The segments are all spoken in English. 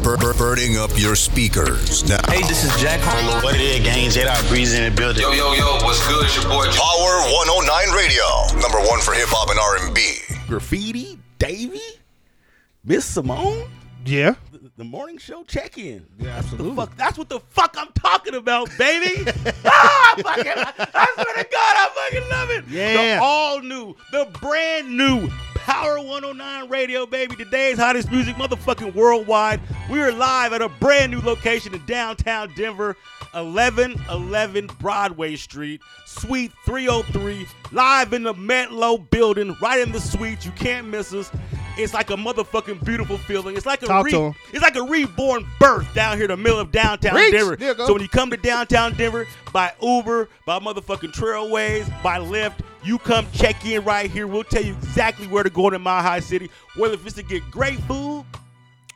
burning up your speakers now. Hey, this is Jack Harlow. What it is, gang? J.R. Green in the building. Yo, yo, yo, what's good? It's your boy Power 109 Radio, number one for hip-hop and R&B. Graffiti Davey? Miss Simone? Yeah. The morning show check-in. Yeah, absolutely. That's what the fuck I'm talking about, baby. I swear to God, I fucking love it. Yeah. The all new, the brand new Power 109 Radio, baby. Today's hottest music, motherfucking worldwide. We are live at a brand new location in downtown Denver, 1111 Broadway Street, Suite 303, live in the Metlo building, right in the suite. You can't miss us. It's like a motherfucking beautiful feeling. It's like a reborn birth down here in the middle of downtown Denver. So when you come to downtown Denver by Uber, by motherfucking Trailways, by Lyft, you come check in right here. We'll tell you exactly where to go in Mile High City. Whether if it's to get great food,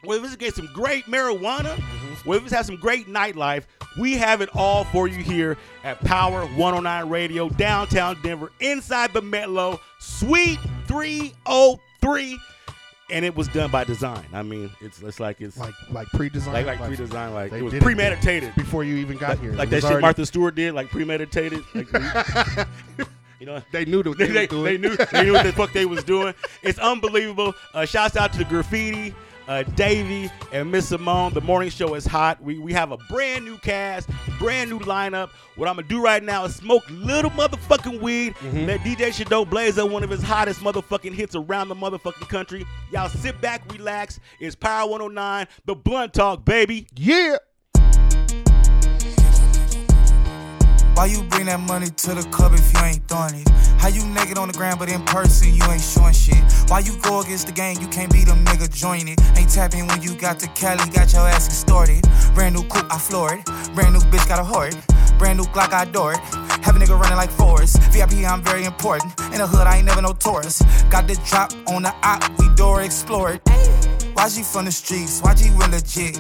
whether if it's to get some great marijuana, whether if it's to have some great nightlife, we have it all for you here at Power 109 Radio, downtown Denver, inside the Metlo, Suite 303. And it was done by design. I mean, it's like pre-designed, like pre-designed, like it was premeditated before you even got here. Like that shit Martha Stewart did, like premeditated. Like, you know, they knew what the fuck they was doing. It's unbelievable. Shouts out to the Graffiti Davey and Miss Simone. The morning show is hot. We have a brand new cast, brand new lineup. What I'm gonna do right now is smoke little motherfucking weed. Let DJ Shadow blaze up one of his hottest motherfucking hits around the motherfucking country. Y'all sit back, relax. It's Power 109, the blunt talk, baby. Yeah. Why you bring that money to the club if you ain't throwing it? How you naked on the ground but in person you ain't showing shit? Why you go against the game, you can't be them nigga join it? Ain't tapping when you got to Cali, got your ass extorted. Brand new coupe, I floor it. Brand new bitch, got a heart. Brand new Glock, I adore it. Have a nigga running like Forrest. VIP, I'm very important. In the hood, I ain't never no tourist. Got the drop on the op, we door explored. YG from the streets, YG real legit.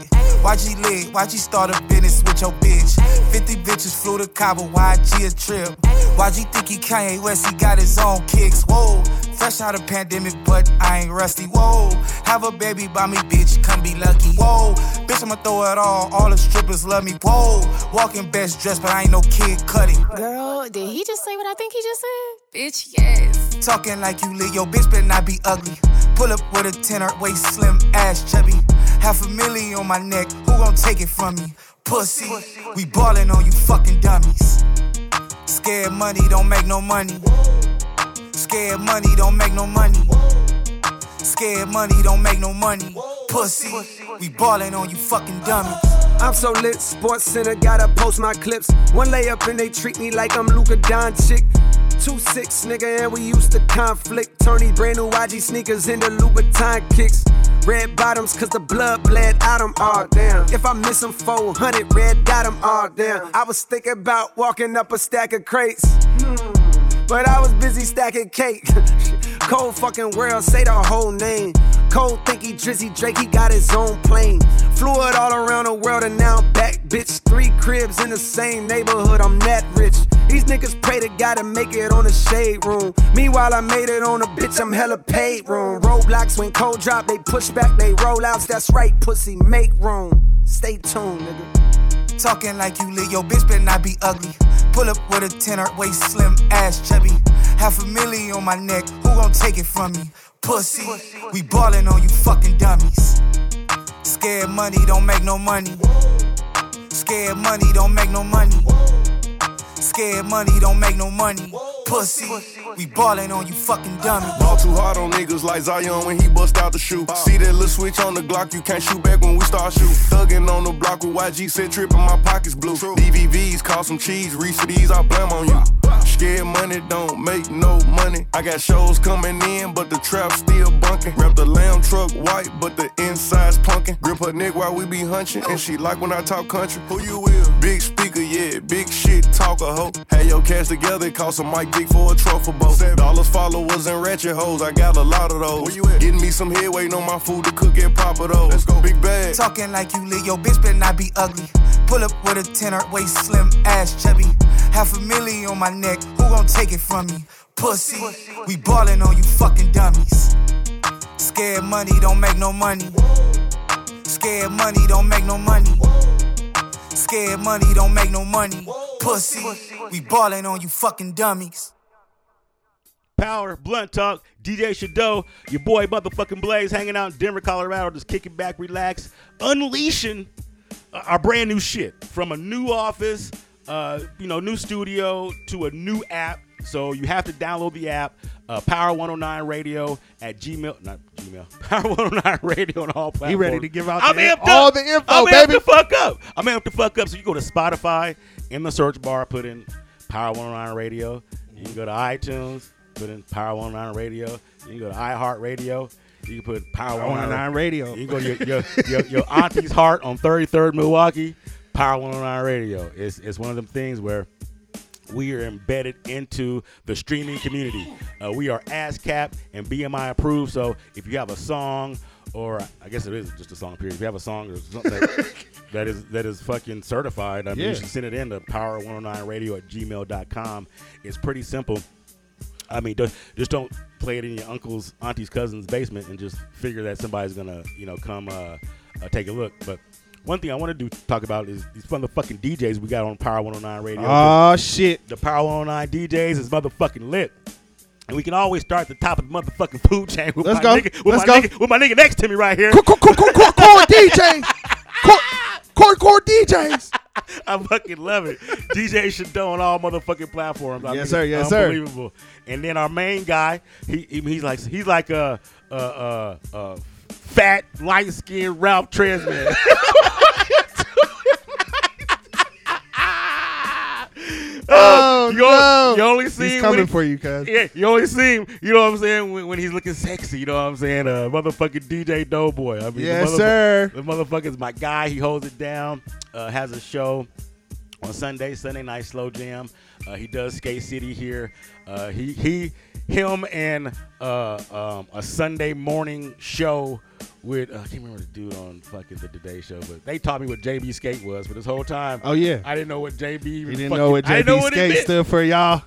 YG lit, YG start a business with your bitch. 50 bitches flew to Cabo, YG a trip. YG think he Kanye West, he got his own kicks. Whoa, fresh out of pandemic, but I ain't rusty. Whoa, have a baby by me, bitch, come be lucky. Whoa, bitch, I'ma throw it all the strippers love me. Whoa, walking best dressed, but I ain't no Kid Cudi. Girl, did he just say what I think he just said? Bitch, yes. Talking like you lit, yo bitch better not be ugly. Pull up with a tenner, waist slim, ass chubby. Half a million on my neck, who gon' take it from me? Pussy, we ballin' on you fucking dummies. Scared money, don't make no money. Scared money, don't make no money. Scared money, don't make no money. Pussy, we ballin' on you fucking dummies. I'm so lit, Sports Center, gotta post my clips. One layup and they treat me like I'm Luka Doncic. 2-6, nigga, and we used to conflict. Tony brand new YG sneakers in the Louboutin kicks. Red bottoms, cause the blood bled out them all down. If I miss them 400, red dot them all down. I was thinking about walking up a stack of crates. But I was busy stacking cake. Cold fucking world, say the whole name. Cold thinky, drizzy Drake, he got his own plane. Flew it all around the world and now I'm back, bitch. 3 cribs in the same neighborhood, I'm that rich. These niggas pray to God to make it on the shade room. Meanwhile, I made it on a bitch, I'm hella paid room. Roadblocks when cold drop, they push back, they rollouts. That's right, pussy, make room. Stay tuned, nigga. Talking like you lit, yo bitch better not be ugly. Pull up with a tenner, waist slim, ass chubby. Half a million on my neck, who gon' take it from me? Pussy, we ballin' on you fucking dummies. Scared money, don't make no money. Scared money, don't make no money. Scared money, don't make no money. Pussy, we ballin' on you fucking dummy. Ball too hard on niggas like Zion when he bust out the shoe. See that little switch on the Glock, you can't shoot back when we start shoot. Thuggin' on the block with YG, said trippin', my pockets blue. DVVs, call some cheese, reach for these, I blame on you. Scared money, don't make no money. I got shows coming in, but the trap still bunkin'. Wrap the lamb truck white, but the inside's punkin'. Grip her neck while we be hunchin', and she like when I talk country. Who you with? Big speaker, yeah, big shit, talk a hoe. Had your cash together, call some mic for a trophy boat. $7 followers and ratchet hoes, I got a lot of those. Where you at? Getting me some head waiting on my food to cook and pop it off. Let's go, big bag. Talking like you lit, yo bitch better not be ugly. Pull up with a tenner, waist slim, ass chubby. Half a million on my neck, who gon' take it from me? Pussy, we ballin' on you fucking dummies. Scared money, don't make no money. Scared money don't make no money. Scared money don't make no money. Pussy, we ballin' on you fucking dummies. Power, Blunt Talk, DJ Shadow, your boy motherfucking Blaze, hanging out in Denver, Colorado, just kicking back, relax, unleashing our brand new shit from a new office, new studio to a new app. So you have to download the app, Power 109 Radio at Gmail, not Gmail, Power 109 Radio on all platforms. You ready to give out all the info, I'm baby? I'm amped the fuck up. So you go to Spotify, in the search bar, put in Power 109 Radio. You can go to iTunes, put in Power 109 Radio. You can go to iHeartRadio. You can put Power 109 Radio. You can go to your auntie's heart on 33rd Milwaukee. Power 109 Radio. It's one of them things where we are embedded into the streaming community. We are ASCAP and BMI approved. So if you have a song, or I guess it is just a song period. If you have a song or something that is fucking certified, you should send it in to power109radio@gmail.com. It's pretty simple. I mean, just don't play it in your uncle's, auntie's, cousin's basement and just figure that somebody's gonna, come take a look. But one thing I want to talk about is these motherfucking DJs we got on Power 109 Radio. Oh, shit. The Power 109 DJs is motherfucking lit. And we can always start at the top of the motherfucking food chain with my nigga next to me right here. Core DJ. Core DJs. I fucking love it. DJ Shadow on all motherfucking platforms. Yes, sir. Unbelievable. And then our main guy, he's like a fat, light skinned Ralph Tresman. You only see he's coming for you, cuz. Yeah, you only see him, you know what I'm saying, when he's looking sexy, you know what I'm saying? Motherfucking DJ Doughboy. I mean, yes, sir. The motherfucker's my guy. He holds it down, has a show on Sunday night, Slow Jam. He does Skate City here. Him and a Sunday morning show with, I can't remember the dude on fucking the Today Show, but they taught me what JB Skate was for this whole time. Oh, yeah. I didn't know what JB even fucking. You didn't know what JB Skate stood for, y'all.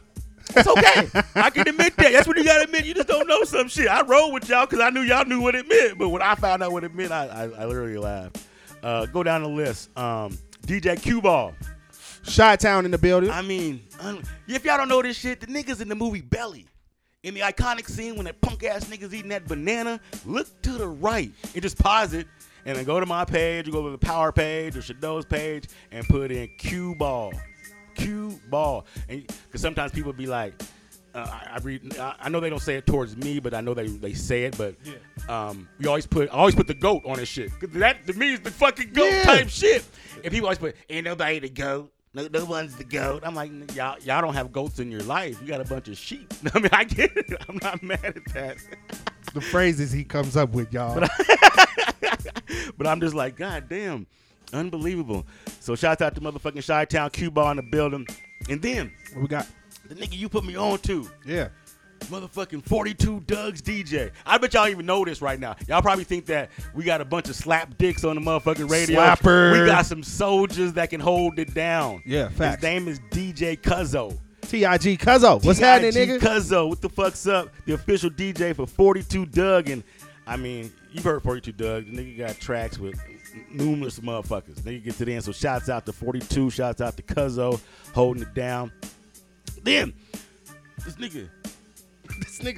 It's okay. I can admit that. That's what you got to admit. You just don't know some shit. I rolled with y'all because I knew y'all knew what it meant. But when I found out what it meant, I literally laughed. Go down the list. DJ Q-Ball. Chi-Town in the building. I mean, if y'all don't know this shit, the niggas in the movie Belly. In the iconic scene when that punk-ass nigga's eating that banana, look to the right and just pause it and then go to my page or go to the Power page or Shadow's page and put in Q-Ball. Because sometimes people be like, I know they don't say it towards me, but I know they say it, but we always put the GOAT on this shit. Cause that, to me, is the fucking GOAT type shit. And people always put, ain't nobody the GOAT. No one's the GOAT. I'm like, y'all don't have goats in your life. You got a bunch of sheep. I mean, I get it. I'm not mad at that. The phrases he comes up with, y'all. But I'm just like, God damn. Unbelievable. So shout out to motherfucking Chi-Town, Q-Ball in the building. And then. What we got? The nigga you put me on to. Yeah. Motherfucking 42 Doug's DJ. I bet y'all even know this right now. Y'all probably think that we got a bunch of slap dicks on the motherfucking radio. Slapper. We got some soldiers that can hold it down. Yeah, facts. His name is DJ Cuzzo. T.I.G. Cuzzo. What's happening, nigga? Cuzzo. What the fuck's up? The official DJ for 42 Doug. And, I mean, you've heard 42 Doug. The nigga got tracks with numerous motherfuckers. Nigga get to the end. So, shouts out to 42. Shouts out to Cuzzo holding it down. Then, This nigga. I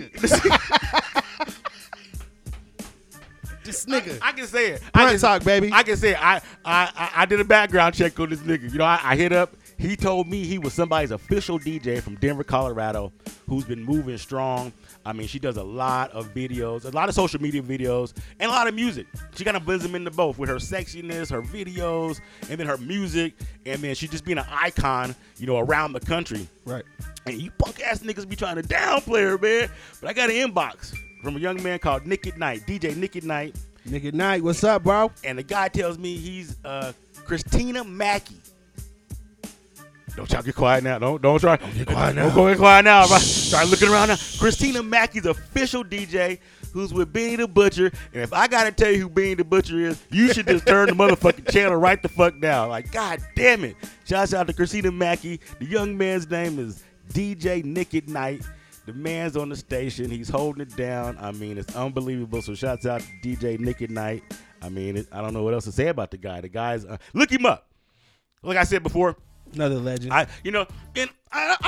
can say it. I can talk, baby. I can say it. I did a background check on this nigga. I hit up. He told me he was somebody's official DJ from Denver, Colorado, who's been moving strong. I mean, she does a lot of videos, a lot of social media videos, and a lot of music. She kind of blends them into both with her sexiness, her videos, and then her music. And then she just being an icon, around the country. Right. And you punk-ass niggas be trying to downplay her, man. But I got an inbox from a young man called Nick at Night, DJ Nick at Night. Nick at Night, what's up, bro? And the guy tells me he's Christina Mackie. Don't y'all get quiet now. Don't try. Don't get quiet now. Don't go in quiet now. Start looking around now. Christina Mackie's official DJ who's with Benny the Butcher. And if I got to tell you who Benny the Butcher is, you should just turn the motherfucking channel right the fuck down. Like, God damn it. Shout out to Christina Mackie. The young man's name is DJ Nick at Night. The man's on the station. He's holding it down. I mean, it's unbelievable. So shouts out to DJ Nick at Night. I mean, I don't know what else to say about the guy. The guy's look him up. Like I said before, another legend. I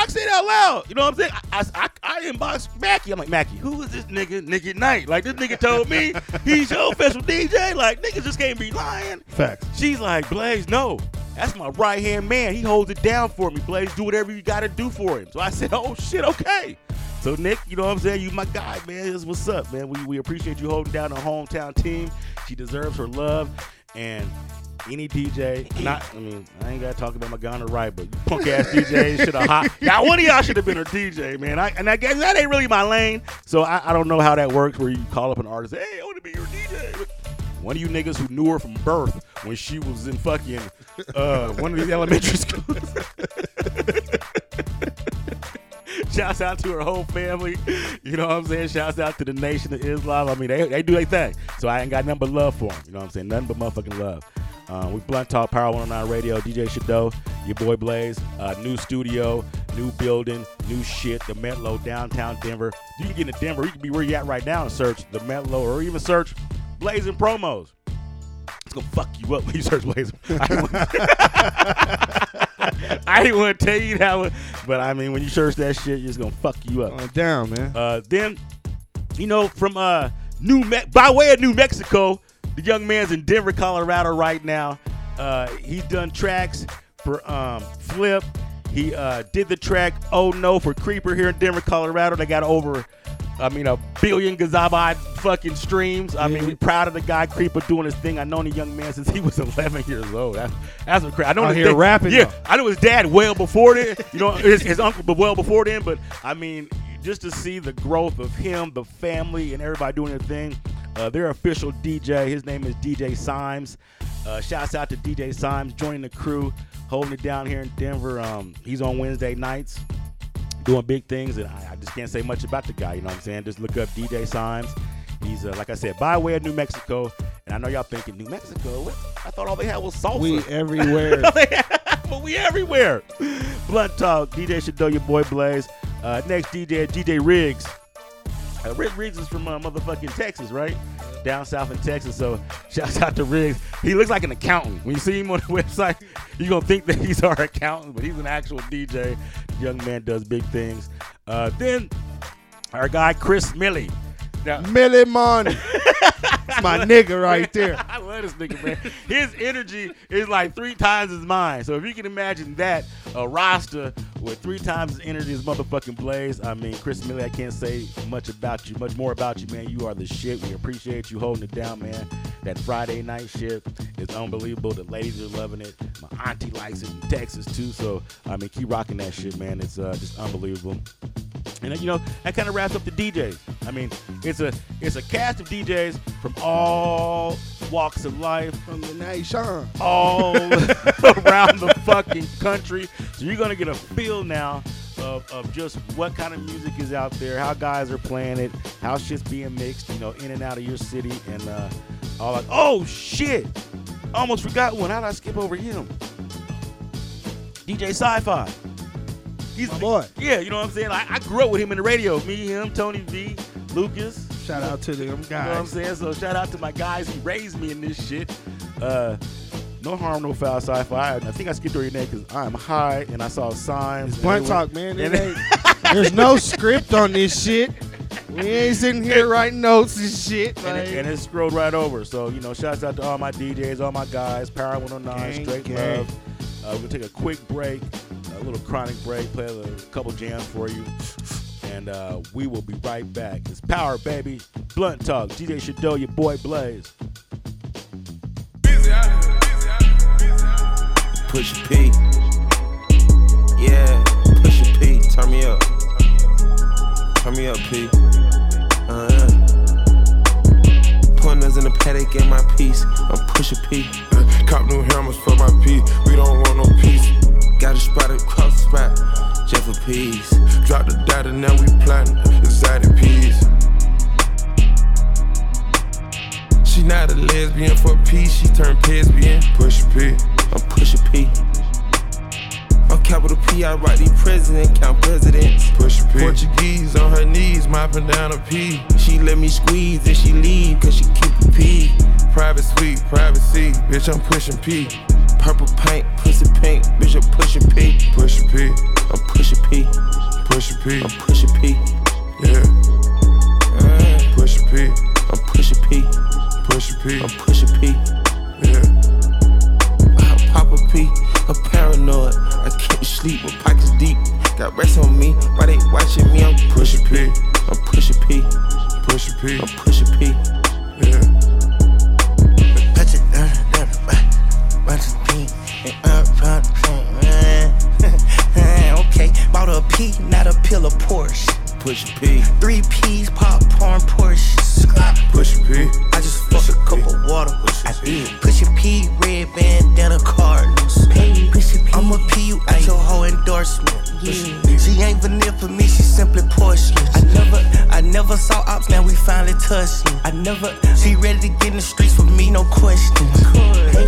say it out loud. You know what I'm saying? I inbox Mackie. I'm like, Mackie, who is this nigga? Nick at Night. Like, this nigga told me he's your official DJ. Like, niggas just can't be lying. Facts. She's like, Blaze, no. That's my right-hand man. He holds it down for me, Blaze. Do whatever you got to do for him. So I said, oh, shit, okay. So, Nick, you know what I'm saying? You my guy, man. This is what's up, man. We appreciate you holding down the hometown team. She deserves her love. And any DJ, I ain't got to talk about my guy on the right, but punk-ass DJs should have hopped. Now, one of y'all should have been her DJ, man. I guess that ain't really my lane. So, I don't know how that works where you call up an artist, hey, I want to be your DJ. One of you niggas who knew her from birth when she was in fucking one of these elementary schools. Shouts out to her whole family. You know what I'm saying? Shouts out to the Nation of Islam. I mean, they do their thing. So I ain't got nothing but love for them. You know what I'm saying? Nothing but motherfucking love. We Blunt Talk, Power 109 Radio, DJ Shadow, your boy Blaze, new studio, new building, new shit, the Metlo, downtown Denver. You can get into Denver. You can be where you at right now and search the Metlo or even search Blazing Promos. It's gonna fuck you up when you search Blazing. I didn't want to tell you that one, but I mean, when you search that shit, it's gonna fuck you up. Down, man. Then, you know, from by way of New Mexico, the young man's in Denver, Colorado right now. He's done tracks for Flip. He did the track "Oh No" for Creeper here in Denver, Colorado. They got over, a billion gazabai fucking streams. I mean, we're proud of the guy Creeper doing his thing. I known the young man since he was 11 years old. That's what crazy. I know his dad, rapping. Yeah, though. I knew his dad well before then. You know, his uncle, but well before then. But I mean, just to see the growth of him, the family, and everybody doing their thing. Their official DJ, his name is DJ Simes. Shouts out to DJ Simes joining the crew, holding it down here in Denver. He's on Wednesday nights, doing big things, and I just can't say much about the guy, you know what I'm saying? Just look up DJ Simes. He's, like I said, by way of New Mexico, and I know y'all thinking, New Mexico? What? I thought all they had was salsa. We everywhere. But we everywhere. Blunt Talk, DJ Shadow, your boy Blaze. Next DJ, DJ Riggs. Rick Riggs is from motherfucking Texas, right? Down south in Texas, so shouts out to Riggs. He looks like an accountant. When you see him on the website, you're going to think that he's our accountant, but he's an actual DJ. Young man does big things. Then our guy, Chris Milley. Now, Millie Mon. That's my nigga right there. I love this nigga, man. His energy is like three times as mine. So if you can imagine that, a roster with three times the energy as motherfucking Blaze. I mean, Chris Milley, I can't say much more about you, man. You are the shit. We appreciate you holding it down, man. That Friday night shit is unbelievable. The ladies are loving it. My auntie likes it in Texas, too. So, I mean, keep rocking that shit, man. It's just unbelievable. And, you know, that kind of wraps up the DJs. I mean, it's a cast of DJs from all walks of life. From the nation. All around the fucking country. So you're going to get a feel now of just what kind of music is out there, how guys are playing it, how shit's being mixed, you know, in and out of your city. And all like, oh, shit. I almost forgot one. How did I skip over him? DJ Sci-Fi. He's my boy. Yeah, you know what I'm saying? I grew up with him in the radio. Me, him, Tony V, Lucas. Shout out to them guys. You know what I'm saying? So shout out to my guys who raised me in this shit. No harm, no foul, Sci-Fi. I think I skipped over your name because I'm high and I saw signs. It's blunt talk, man. There's no script on this shit. We ain't sitting here writing notes and shit. Like. And it scrolled right over. So, you know, shouts out to all my DJs, all my guys. Power 109, Straight Love. We're going to take a quick break. A little chronic break, play a couple jams for you, and we will be right back. It's Power, baby. Blunt Talk. DJ Shadow, your boy Blaze. Push a P. Yeah, push a P. Turn me up. Turn me up, P. Pointers in the paddock in my piece. I'm push a P. Cop new hammers for my P. We don't want no peace. Got a spot across the spot, just for peace. Drop the data, now we plotting, exotic peas. She not a lesbian for peace, she turned lesbian. Push a P, I'm push a P. On capital P, I write the president, count presidents. Push a P. Portuguese on her knees, mopping down a P. She let me squeeze and she leave, cause she keep a P. private suite, private seat, bitch, I'm pushing P. Purple paint, pussy paint, bitch, I'm pushing P. Pushing P, I'm pushing P. Pushing P, I'm pushing P. Yeah. Pushing P, I'm pushing P. Pushing P, I'm pushing P. Yeah. I pop a P, I'm paranoid. I can't sleep, my pockets deep. Got rest on me, why they watching me? I'm pushing P, I'm pushing P. Pushing P, I'm pushing P. Yeah. Okay, bought a P, not a pill of Porsche. Push a P. 3 P's, popcorn, Porsche. Push a P. I just fucked a cup of water. I did. Push a P, red bandana Cardinals. Push a P. I'ma P you at your whole endorsement. Yeah. She ain't vanilla for me, she simply porcelain. I never saw ops, now we finally touched him. She ready to get in the streets with me, no questions.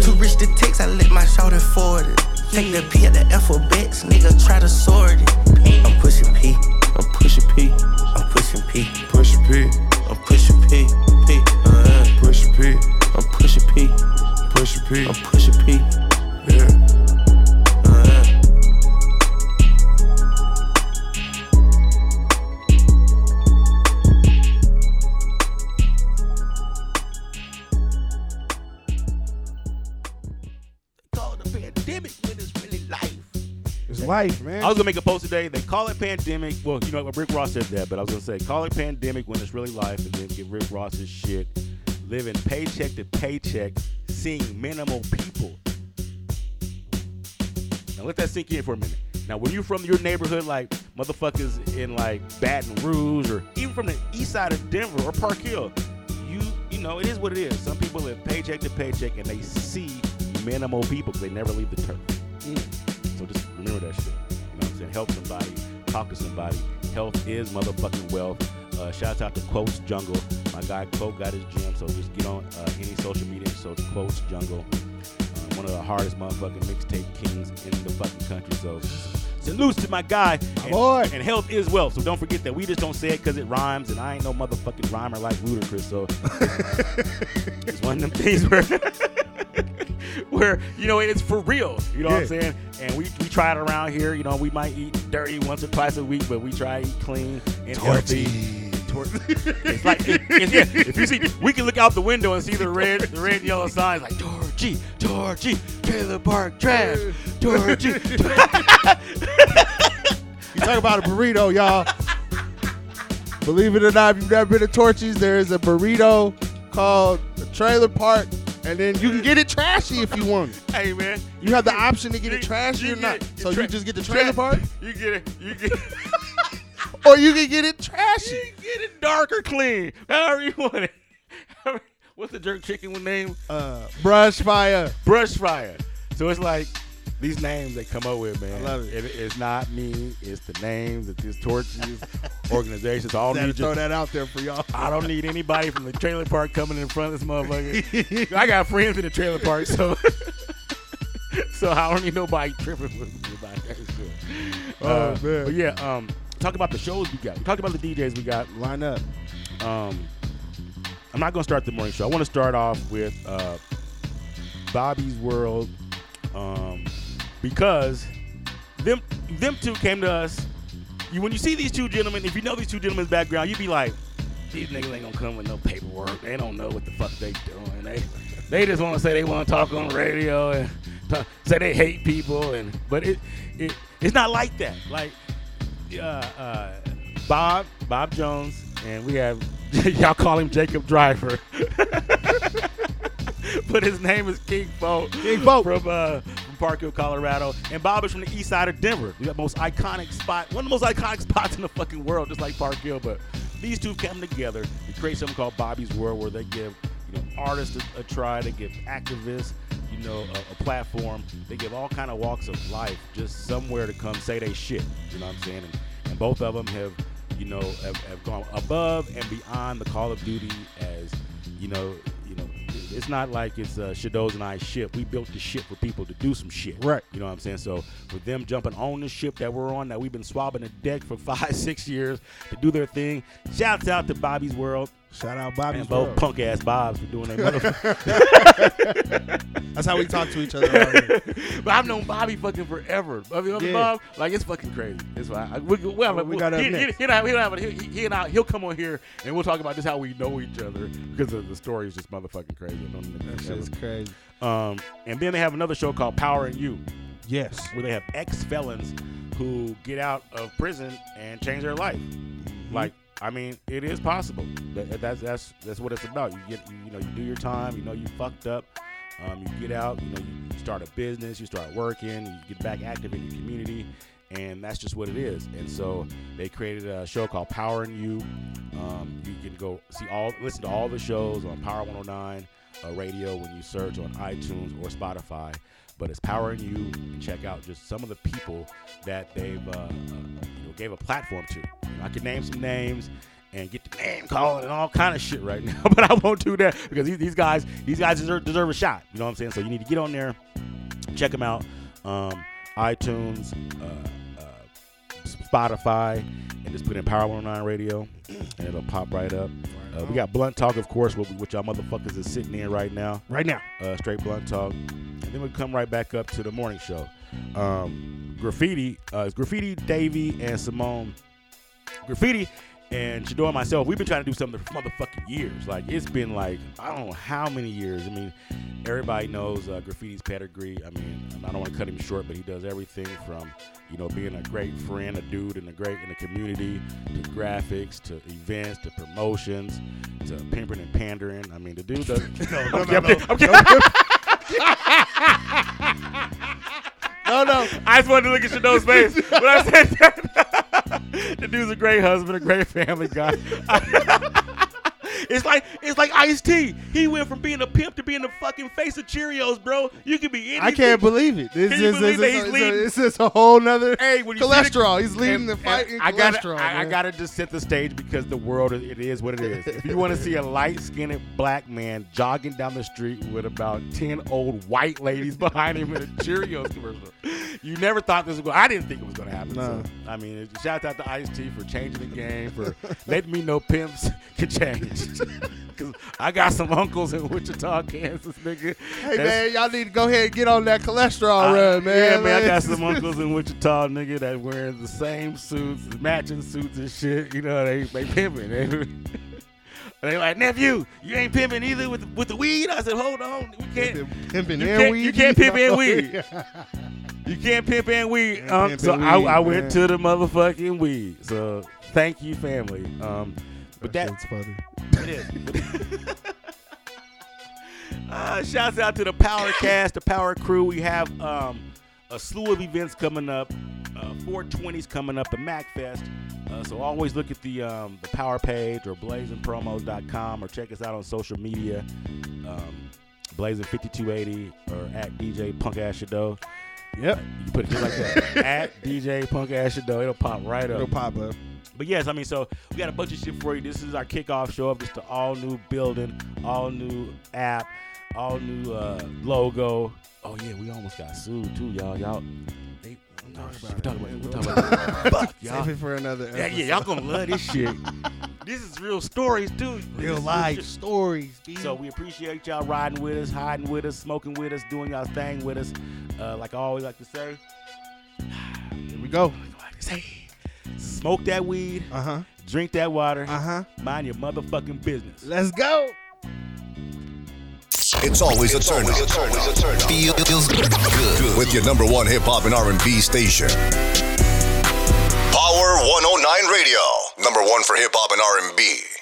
Too rich to text, I let my shoulder forward it. Take the P out the alphabets, nigga, try to sort it. I'm pushing P, I'm pushing P, I'm pushing P. Pushing P, I'm pushing P, P. Pushing P, I'm pushing P, pushing P, I'm pushing P. Yeah. Life, man. I was gonna make a post today. They call it pandemic. Well, you know, Rick Ross said that, but I was gonna say call it pandemic when it's really life, and then get Rick Ross's shit. Living paycheck to paycheck, seeing minimal people. Now let that sink in for a minute. Now, when you're from your neighborhood, like motherfuckers in like Baton Rouge, or even from the east side of Denver or Park Hill, you know it is what it is. Some people live paycheck to paycheck, and they see minimal people because they never leave the turf. So just remember that shit. You know what I'm saying? Help somebody. Talk to somebody. Health is motherfucking wealth. Shout out to Quotes Jungle. My guy Quote got his gym, so just get on any social media. So Quotes Jungle. One of the hardest motherfucking mixtape kings in the fucking country. So salutes to my guy. And health is wealth. So don't forget that. We just don't say it because it rhymes, and I ain't no motherfucking rhymer like Ludacris. So it's one of them things where, you know, it's for real. You know what I'm saying? And we try it around here. You know, we might eat dirty once or twice a week, but we try to eat clean and healthy. It's like, if you see, we can look out the window and see the red and yellow signs like, Georgie, trailer park trash, Georgie. You talk about a burrito, y'all. Believe it or not, if you've never been to Torchy's, there is a burrito called the Trailer Park. And then you can get it trashy if you want it. Hey, man. You have the option to get it trashy or not. So you just get the trailer part? You get it. Or you can get it trashy. You can get it dark or clean. However you want it. What's the jerk chicken name? Brush Fire. So it's like these names they come up with, man. I love it. It's not me. It's the names. It's this Torches organization. So I don't need to throw that out there for y'all. I don't need anybody from the trailer park coming in front of this motherfucker. I got friends in the trailer park, so I don't need nobody tripping with me about that shit. Oh man. But yeah, talk about the shows we got. Talk about the DJs we got. Line up. I'm not gonna start the morning show. I want to start off with Bobby's World. Because them two came to us. When you see these two gentlemen, if you know these two gentlemen's background, you'd be like, these niggas ain't gonna come with no paperwork. They don't know what the fuck they doing. They just want to say they want to talk on the radio and say they hate people. But it's not like that. Like Bob Jones, and we have y'all call him Jacob Driver. But his name is King Folk from Park Hill, Colorado. And Bob is from the east side of Denver. The most iconic spot, one of the most iconic spots in the fucking world, just like Park Hill. But these two come together to create something called Bobby's World, where they give artists a try, they give activists a platform, they give all kind of walks of life just somewhere to come say they shit. You know what I'm saying? And both of them have gone above and beyond the call of duty as it's not like it's Shadows and I ship. We built the ship for people to do some shit. Right. You know what I'm saying? So with them jumping on the ship that we're on, that we've been swabbing the deck for 5-6 years to do their thing, shouts out to Bobby's World. Shout out Bobby's and both punk ass Bobs for doing their motherfucker. That's how we talk to each other around here. But I've known Bobby fucking forever. Bobby, Bob, like it's fucking crazy. It's like he'll come on here and we'll talk about just how we know each other because the story is just motherfucking crazy. That shit's crazy. And then they have another show called Powering You. Yes, where they have ex felons who get out of prison and change their life. Mm-hmm. Like, I mean, it is possible. That's what it's about. You do your time. You know you fucked up. You get out. You know you start a business. You start working. You get back active in your community, and that's just what it is. And so they created a show called Powering You. You can go see listen to all the shows on Power 109 Radio when you search on iTunes or Spotify. But it's Powering You, and check out just some of the people that they've gave a platform to. I could name some names and get the name calling and all kind of shit right now, but I won't do that because these guys deserve a shot. You know what I'm saying? So you need to get on there, check them out, iTunes, Spotify, and just put in Power 109 Radio, and it'll pop right up. We got Blunt Talk, of course, which y'all motherfuckers is sitting in right now. Right now. Straight Blunt Talk. And then we come right back up to the morning show. Graffiti, Davey, and Simone. Graffiti and Shadow and myself, we've been trying to do something for motherfucking years. Like, it's been like, I don't know how many years. I mean, everybody knows Graffiti's pedigree. I mean, I don't want to cut him short, but he does everything from, being a great friend, a dude, and a great in the community, to graphics, to events, to promotions, to pimping and pandering. I mean, the dude does. No. I just wanted to look at Shadow's face when I said that. The dude's a great husband, a great family guy. It's like Ice-T. He went from being a pimp to being the fucking face of Cheerios, bro. You can be anything. I can't believe it. It's a whole nother cholesterol. He's leading the fight in cholesterol. I got to just set the stage because the world, it is what it is. If you want to see a light-skinned black man jogging down the street with about 10 old white ladies behind him in a Cheerios commercial, you never thought this was going to happen. I didn't think it was going to happen. No. So, I mean, shout out to Ice-T for changing the game, for letting me know pimps can change. Cause I got some uncles in Wichita, Kansas, nigga. Hey, man, y'all need to go ahead and get on that cholesterol run, man. Yeah, man, I got some uncles in Wichita, nigga, that wearing the same suits, matching suits and shit. You know, they pimping. They like, nephew, you ain't pimping either with the weed. I said, hold on, we can't pimping and weed. You can't pimp and weed. You can't pimp and weed. I went to the motherfucking weed. So thank you, family. But that's funny. It is. Shouts out to the Power Cast, the Power Crew. We have a slew of events coming up. 420s coming up, the Mac Fest. So always look at the Power page or blazingpromos.com or check us out on social media. Blazing5280 or at DJ Punk Ash Shadow. Yep. You put it just like that. At DJ Punk Ash Shadow. It'll pop right up. It'll pop up. But yes, I mean, so we got a bunch of shit for you. This is our kickoff show of just the all-new building, all-new app, all-new logo. Oh, yeah, we almost got sued, too, y'all. We're talking about it. Fuck, y'all. Save it for another episode. Yeah, y'all gonna love this shit. This is real stories, too. Real life stories, dude. So we appreciate y'all riding with us, hiding with us, smoking with us, doing y'all thing with us. Like I always like to say, here we go. Smoke that weed, drink that water, mind your motherfucking business. Let's go. It's always a turn up. Feels good with your number one hip-hop and R&B station. Power 109 Radio, number one for hip-hop and R&B.